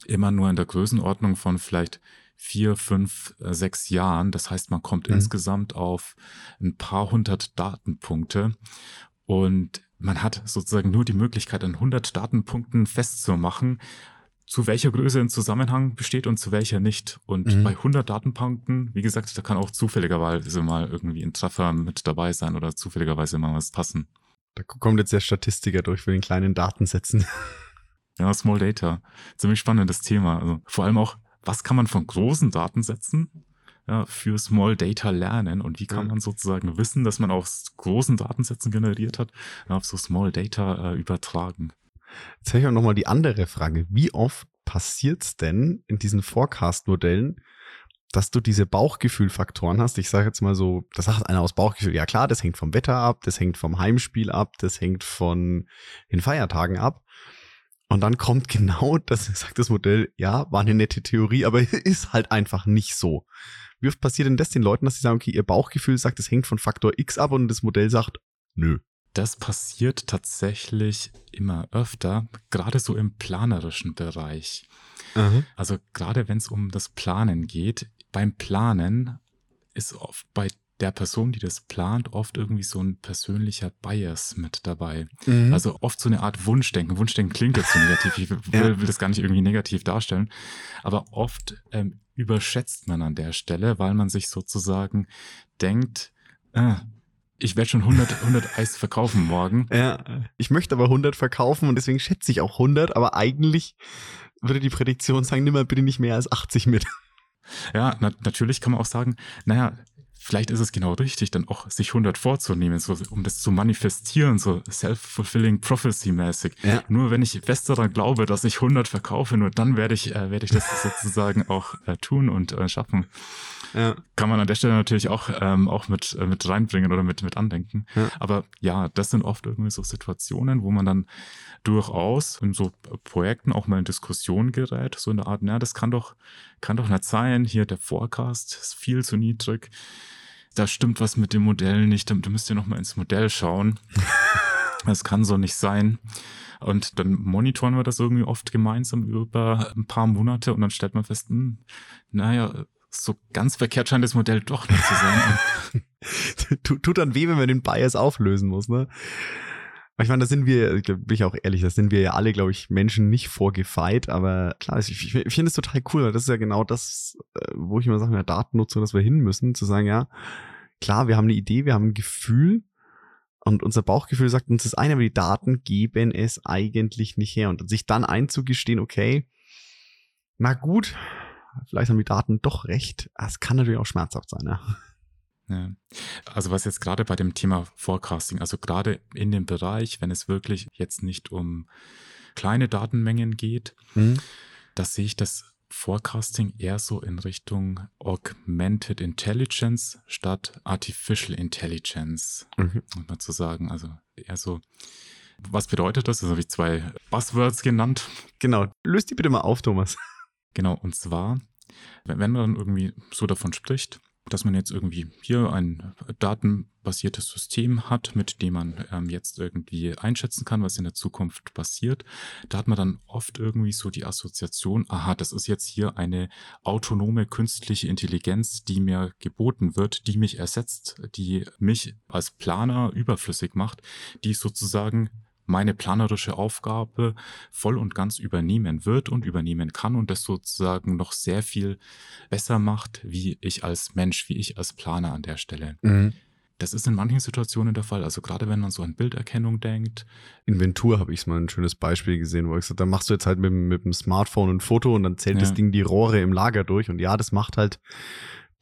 immer nur in der Größenordnung von vielleicht vier, fünf, sechs Jahren. Das heißt, man kommt mhm. insgesamt auf ein paar hundert Datenpunkte und man hat sozusagen nur die Möglichkeit, an hundert Datenpunkten festzumachen, zu welcher Größe ein Zusammenhang besteht und zu welcher nicht. Und mhm. bei hundert Datenpunkten, wie gesagt, da kann auch zufälligerweise mal irgendwie ein Treffer mit dabei sein oder zufälligerweise mal was passen. Da kommt jetzt der Statistiker durch für den kleinen Datensätzen. Ja, Small Data. Ziemlich spannendes Thema. Also vor allem auch, was kann man von großen Datensätzen ja, für Small Data lernen und wie kann man sozusagen Wissen, dass man aus großen Datensätzen generiert hat, auf so Small Data äh, übertragen. Jetzt habe ich auch nochmal die andere Frage. Wie oft passiert es denn in diesen Forecast-Modellen, dass du diese Bauchgefühlfaktoren hast? Ich sage jetzt mal so, das sagt einer aus Bauchgefühl, ja klar, das hängt vom Wetter ab, das hängt vom Heimspiel ab, das hängt von den Feiertagen ab. Und dann kommt genau das, sagt das Modell, ja, war eine nette Theorie, aber ist halt einfach nicht so. Wie oft passiert denn das den Leuten, dass sie sagen, okay, ihr Bauchgefühl sagt, es hängt von Faktor X ab und das Modell sagt, nö. Das passiert tatsächlich immer öfter, gerade so im planerischen Bereich. Mhm. Also gerade wenn es um das Planen geht, beim Planen ist oft bei der Person, die das plant, oft irgendwie so ein persönlicher Bias mit dabei. Mhm. Also oft so eine Art Wunschdenken. Wunschdenken klingt jetzt so negativ, ich will, will das gar nicht irgendwie negativ darstellen, aber oft ähm, überschätzt man an der Stelle, weil man sich sozusagen denkt, äh, ich werde schon hundert, hundert Eis verkaufen morgen. Ja, ich möchte aber hundert verkaufen und deswegen schätze ich auch hundert, aber eigentlich würde die Prädiktion sagen, nimm mal bitte nicht mehr als achtzig mit. Ja, na- natürlich kann man auch sagen, naja, vielleicht ist es genau richtig, dann auch sich hundert vorzunehmen, so, um das zu manifestieren, so self-fulfilling prophecy-mäßig. Ja. Nur wenn ich fest daran glaube, dass ich hundert verkaufe, nur dann werde ich, äh, werde ich das sozusagen auch äh, tun und äh, schaffen. Ja. Kann man an der Stelle natürlich auch, ähm, auch mit, äh, mit reinbringen oder mit, mit andenken. Ja. Aber ja, das sind oft irgendwie so Situationen, wo man dann durchaus in so Projekten auch mal in Diskussion gerät, so in der Art, na, das kann doch, kann doch nicht sein, hier der Forecast ist viel zu niedrig, da stimmt was mit dem Modell nicht, da müsst ihr nochmal ins Modell schauen. Das kann so nicht sein. Und dann monitoren wir das irgendwie oft gemeinsam über ein paar Monate und dann stellt man fest, mh, naja, so ganz verkehrt scheint das Modell doch nicht zu sein. Tut dann weh, wenn man den Bias auflösen muss, ne? Ich meine, da sind wir, bin ich auch ehrlich, da sind wir ja alle, glaube ich, Menschen nicht vorgefeit, aber klar, ich, ich, ich finde es total cool, das ist ja genau das, wo ich immer sage, in der Datennutzung, dass wir hin müssen, zu sagen, ja, klar, wir haben eine Idee, wir haben ein Gefühl und unser Bauchgefühl sagt uns das eine, aber die Daten geben es eigentlich nicht her und sich dann einzugestehen, okay, na gut, vielleicht haben die Daten doch recht, es kann natürlich auch schmerzhaft sein, ja. Ja. Also was jetzt gerade bei dem Thema Forecasting, also gerade in dem Bereich, wenn es wirklich jetzt nicht um kleine Datenmengen geht, mhm. da sehe ich das Forecasting eher so in Richtung Augmented Intelligence statt Artificial Intelligence, mhm. muss man zu sagen. Also eher so, was bedeutet das? Das habe ich zwei Buzzwords genannt. Genau, löst die bitte mal auf, Thomas. Genau, und zwar, wenn man dann irgendwie so davon spricht, dass man jetzt irgendwie hier ein datenbasiertes System hat, mit dem man ähm, jetzt irgendwie einschätzen kann, was in der Zukunft passiert. Da hat man dann oft irgendwie so die Assoziation, aha, das ist jetzt hier eine autonome künstliche Intelligenz, die mir geboten wird, die mich ersetzt, die mich als Planer überflüssig macht, die sozusagen meine planerische Aufgabe voll und ganz übernehmen wird und übernehmen kann und das sozusagen noch sehr viel besser macht, wie ich als Mensch, wie ich als Planer an der Stelle. Mhm. Das ist in manchen Situationen der Fall, also gerade wenn man so an Bilderkennung denkt. In Ventur habe ich mal ein schönes Beispiel gesehen, wo ich gesagt habe, dann machst du jetzt halt mit, mit dem Smartphone ein Foto und dann zählt ja. das Ding die Rohre im Lager durch und ja, das macht halt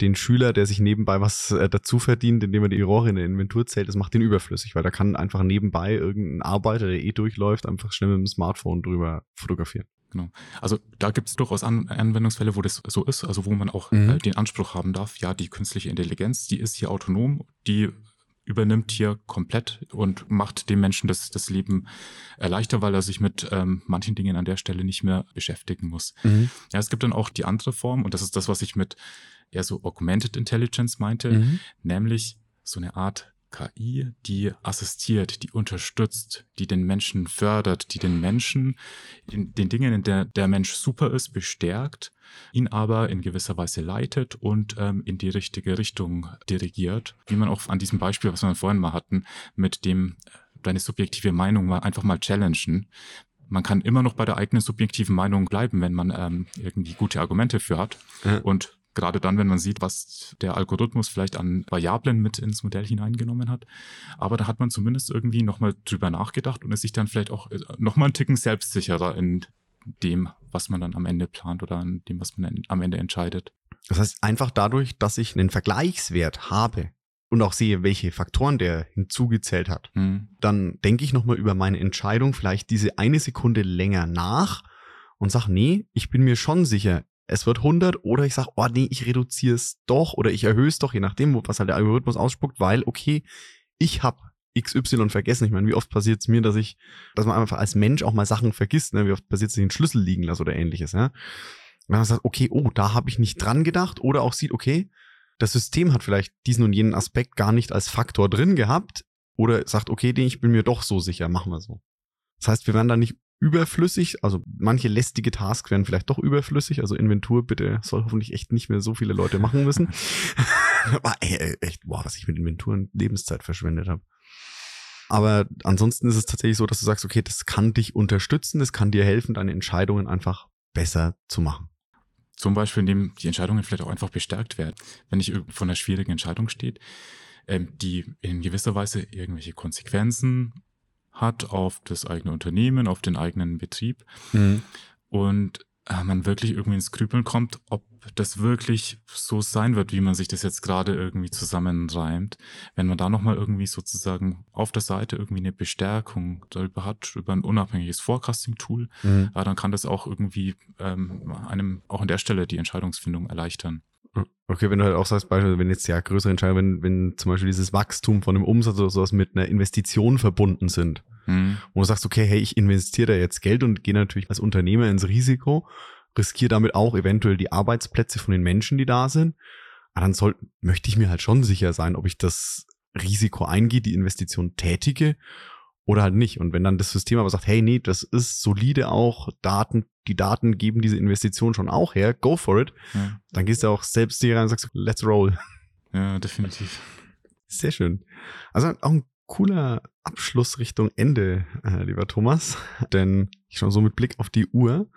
den Schüler, der sich nebenbei was dazu verdient, indem er die Rohre in der Inventur zählt, das macht den überflüssig, weil da kann einfach nebenbei irgendein Arbeiter, der eh durchläuft, einfach schnell mit dem Smartphone drüber fotografieren. Genau. Also da gibt es durchaus An- Anwendungsfälle, wo das so ist, also wo man auch mhm. äh, den Anspruch haben darf, ja, die künstliche Intelligenz, die ist hier autonom, die übernimmt hier komplett und macht dem Menschen das, das Leben leichter, weil er sich mit ähm, manchen Dingen an der Stelle nicht mehr beschäftigen muss. Mhm. Ja, es gibt dann auch die andere Form und das ist das, was ich mit eher so Augmented Intelligence meinte, mhm. nämlich so eine Art K I, die assistiert, die unterstützt, die den Menschen fördert, die den Menschen in den Dingen, in der der Mensch super ist, bestärkt, ihn aber in gewisser Weise leitet und ähm, in die richtige Richtung dirigiert. Wie man auch an diesem Beispiel, was wir vorhin mal hatten, mit dem deine subjektive Meinung mal einfach mal challengen. Man kann immer noch bei der eigenen subjektiven Meinung bleiben, wenn man ähm, irgendwie gute Argumente für hat mhm. und gerade dann, wenn man sieht, was der Algorithmus vielleicht an Variablen mit ins Modell hineingenommen hat. Aber da hat man zumindest irgendwie nochmal drüber nachgedacht und ist sich dann vielleicht auch nochmal einen Ticken selbstsicherer in dem, was man dann am Ende plant oder in dem, was man am Ende entscheidet. Das heißt, einfach dadurch, dass ich einen Vergleichswert habe und auch sehe, welche Faktoren der hinzugezählt hat, mhm. dann denke ich nochmal über meine Entscheidung vielleicht diese eine Sekunde länger nach und sage, nee, ich bin mir schon sicher, es wird hundert oder ich sage, oh nee, ich reduziere es doch oder ich erhöhe es doch, je nachdem, was halt der Algorithmus ausspuckt, weil okay, ich habe X Y vergessen. Ich meine, wie oft passiert es mir, dass ich, dass man einfach als Mensch auch mal Sachen vergisst, ne? Wie oft passiert es, dass ich einen Schlüssel liegen lasse oder ähnliches. Ja? Wenn man sagt, okay, oh, da habe ich nicht dran gedacht oder auch sieht, okay, das System hat vielleicht diesen und jenen Aspekt gar nicht als Faktor drin gehabt oder sagt, okay, nee, ich bin mir doch so sicher, machen wir so. Das heißt, wir werden da nicht überflüssig, also manche lästige Tasks werden vielleicht doch überflüssig, also Inventur bitte soll hoffentlich echt nicht mehr so viele Leute machen müssen. Aber ey, echt, boah, was ich mit Inventuren Lebenszeit verschwendet habe. Aber ansonsten ist es tatsächlich so, dass du sagst, okay, das kann dich unterstützen, das kann dir helfen, deine Entscheidungen einfach besser zu machen. Zum Beispiel, indem die Entscheidungen vielleicht auch einfach bestärkt werden, wenn ich vor einer schwierigen Entscheidung steht, die in gewisser Weise irgendwelche Konsequenzen hat auf das eigene Unternehmen, auf den eigenen Betrieb mhm. und äh, man wirklich irgendwie ins Grübeln kommt, ob das wirklich so sein wird, wie man sich das jetzt gerade irgendwie zusammenreimt. Wenn man da nochmal irgendwie sozusagen auf der Seite irgendwie eine Bestärkung darüber hat, über ein unabhängiges Forecasting-Tool, mhm. äh, dann kann das auch irgendwie ähm, einem auch an der Stelle die Entscheidungsfindung erleichtern. Okay, wenn du halt auch sagst, beispielsweise, wenn jetzt ja größere Entscheidungen, wenn, wenn zum Beispiel dieses Wachstum von einem Umsatz oder sowas mit einer Investition verbunden sind, mhm. wo du sagst, okay, hey, ich investiere da jetzt Geld und gehe natürlich als Unternehmer ins Risiko, riskiere damit auch eventuell die Arbeitsplätze von den Menschen, die da sind, aber dann soll, möchte ich mir halt schon sicher sein, ob ich das Risiko eingehe, die Investition tätige oder halt nicht. Und wenn dann das System aber sagt, hey, nee, das ist solide auch, Daten, die Daten geben diese Investition schon auch her, go for it, ja. dann gehst du auch selbst hier rein und sagst, let's roll. Ja, definitiv. Sehr schön. Also auch ein cooler Abschluss Richtung Ende, äh, lieber Thomas, denn ich schaue so mit Blick auf die Uhr,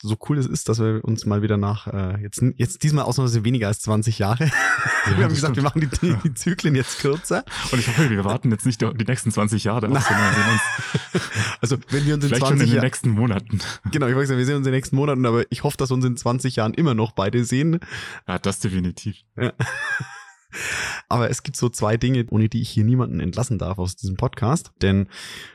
so cool es ist, dass wir uns mal wieder nach, äh, jetzt jetzt diesmal ausnahmsweise weniger als zwanzig Jahre, ja, wir haben gesagt, stimmt. wir machen die, die, die Zyklen jetzt kürzer. Und ich hoffe, wir warten jetzt nicht die nächsten zwanzig Jahre aus, sondern wir sehen uns also, wenn wir uns in vielleicht zwanzig schon in den Jahr- nächsten Monaten. Genau, ich wollte sagen, wir sehen uns in den nächsten Monaten, aber ich hoffe, dass wir uns in zwanzig Jahren immer noch beide sehen. Ja, das definitiv. Ja. Aber es gibt so zwei Dinge, ohne die ich hier niemanden entlassen darf aus diesem Podcast. Denn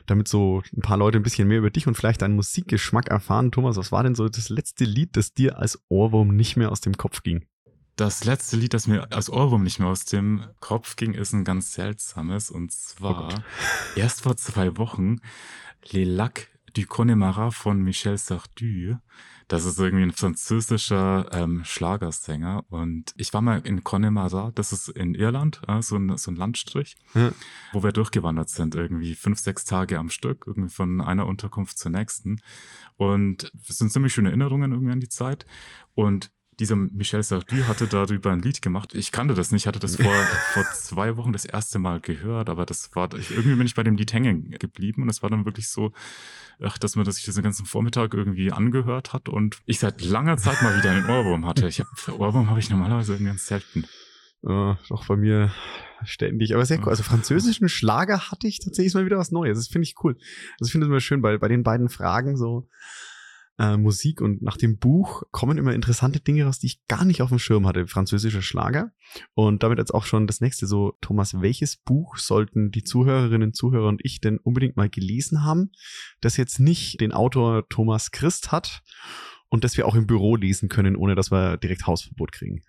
damit so ein paar Leute ein bisschen mehr über dich und vielleicht deinen Musikgeschmack erfahren, Thomas, was war denn so das letzte Lied, das dir als Ohrwurm nicht mehr aus dem Kopf ging? Das letzte Lied, das mir als Ohrwurm nicht mehr aus dem Kopf ging, ist ein ganz seltsames. Und zwar oh erst vor zwei Wochen Les Lacs du Connemara von Michel Sardou. Das ist irgendwie ein französischer ähm, Schlagersänger. Und ich war mal in Connemara, das ist in Irland, äh, so, ein, so ein Landstrich, ja. wo wir durchgewandert sind, irgendwie fünf, sechs Tage am Stück, irgendwie von einer Unterkunft zur nächsten. Und es sind ziemlich schöne Erinnerungen irgendwie an die Zeit. Und dieser Michel Sardou hatte darüber ein Lied gemacht. Ich kannte das nicht, hatte das vor, vor zwei Wochen das erste Mal gehört, aber das war, irgendwie bin ich bei dem Lied hängen geblieben und es war dann wirklich so, ach, dass man das sich diesen ganzen Vormittag irgendwie angehört hat und ich seit langer Zeit mal wieder einen Ohrwurm hatte. Ich hab, Ohrwurm habe ich normalerweise irgendwie ganz selten. Äh, doch bei mir ständig, aber sehr cool. Also französischen Schlager hatte ich tatsächlich mal wieder was Neues. Das finde ich cool. Also ich finde es immer schön, bei, bei den beiden Fragen so, Äh, Musik und nach dem Buch kommen immer interessante Dinge raus, die ich gar nicht auf dem Schirm hatte. Französischer Schlager. Und damit jetzt auch schon das nächste so, Thomas, welches Buch sollten die Zuhörerinnen, Zuhörer und ich denn unbedingt mal gelesen haben, das jetzt nicht den Autor Thomas Christ hat und das wir auch im Büro lesen können, ohne dass wir direkt Hausverbot kriegen?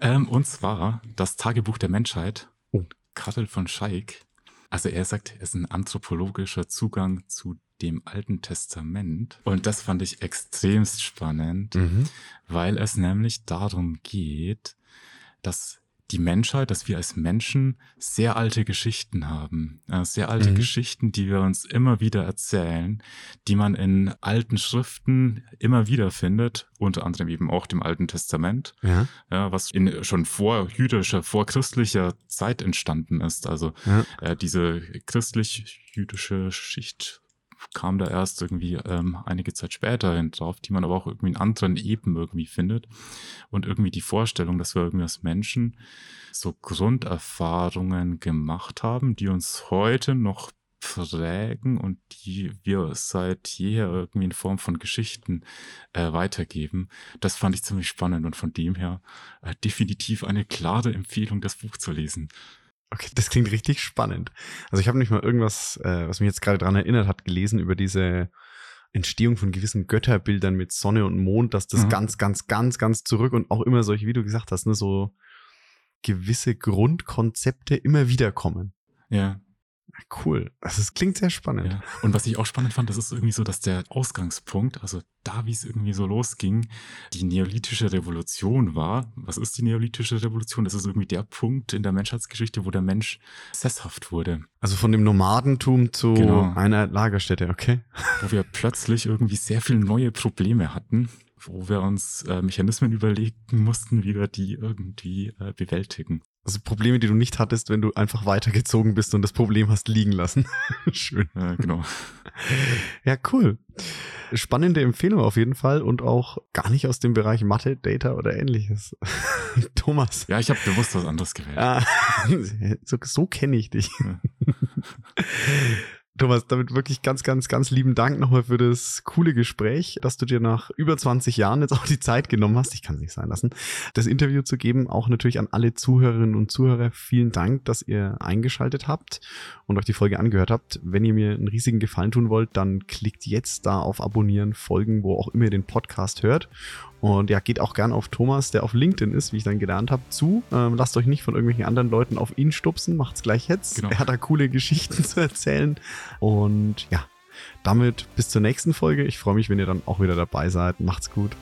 Ähm, und zwar das Tagebuch der Menschheit. Oh. Carel van Schaik. Also er sagt, es ist ein anthropologischer Zugang zu dem Alten Testament. Und das fand ich extremst spannend, mhm. weil es nämlich darum geht, dass die Menschheit, dass wir als Menschen sehr alte Geschichten haben. Sehr alte mhm. Geschichten, die wir uns immer wieder erzählen, die man in alten Schriften immer wieder findet, unter anderem eben auch dem Alten Testament, ja. Ja, was in schon vor jüdischer, vor christlicher Zeit entstanden ist. Also ja. äh, diese christlich-jüdische Schicht kam da erst irgendwie ähm, einige Zeit später hin drauf, die man aber auch irgendwie in anderen Ebenen irgendwie findet. Und irgendwie die Vorstellung, dass wir irgendwie als Menschen so Grunderfahrungen gemacht haben, die uns heute noch prägen und die wir seit jeher irgendwie in Form von Geschichten äh, weitergeben. Das fand ich ziemlich spannend und von dem her äh, definitiv eine klare Empfehlung, das Buch zu lesen. Okay, das klingt richtig spannend. Also ich habe nicht mal irgendwas, äh, was mich jetzt gerade daran erinnert hat, gelesen über diese Entstehung von gewissen Götterbildern mit Sonne und Mond, dass das mhm. ganz, ganz, ganz, ganz zurück und auch immer solche, wie du gesagt hast, ne, so gewisse Grundkonzepte immer wiederkommen. Ja. Cool. Also es klingt sehr spannend. Ja. Und was ich auch spannend fand, das ist irgendwie so, dass der Ausgangspunkt, also da, wie es irgendwie so losging, die neolithische Revolution war. Was ist die neolithische Revolution? Das ist irgendwie der Punkt in der Menschheitsgeschichte, wo der Mensch sesshaft wurde. Also von dem Nomadentum zu genau. einer Lagerstätte, okay. Wo wir plötzlich irgendwie sehr viele neue Probleme hatten, wo wir uns äh, Mechanismen überlegen mussten, wie wir die irgendwie äh, bewältigen. Also Probleme, die du nicht hattest, wenn du einfach weitergezogen bist und das Problem hast liegen lassen. Schön. Ja, genau. Ja, cool. Spannende Empfehlung auf jeden Fall und auch gar nicht aus dem Bereich Mathe, Data oder ähnliches. Thomas. Ja, ich habe bewusst was anderes gewählt. Ah, so so kenne ich dich. Ja. Thomas, damit wirklich ganz, ganz, ganz lieben Dank nochmal für das coole Gespräch, dass du dir nach über zwanzig Jahren jetzt auch die Zeit genommen hast, ich kann es nicht sein lassen, das Interview zu geben. Auch natürlich an alle Zuhörerinnen und Zuhörer, vielen Dank, dass ihr eingeschaltet habt und euch die Folge angehört habt. Wenn ihr mir einen riesigen Gefallen tun wollt, dann klickt jetzt da auf Abonnieren, Folgen, wo auch immer ihr den Podcast hört. Und ja, geht auch gern auf Thomas, der auf LinkedIn ist, wie ich dann gelernt habe, zu. Ähm, lasst euch nicht von irgendwelchen anderen Leuten auf ihn stupsen, macht's gleich jetzt. Genau. Er hat da coole Geschichten zu erzählen. Und ja, damit bis zur nächsten Folge. Ich freue mich, wenn ihr dann auch wieder dabei seid. Macht's gut.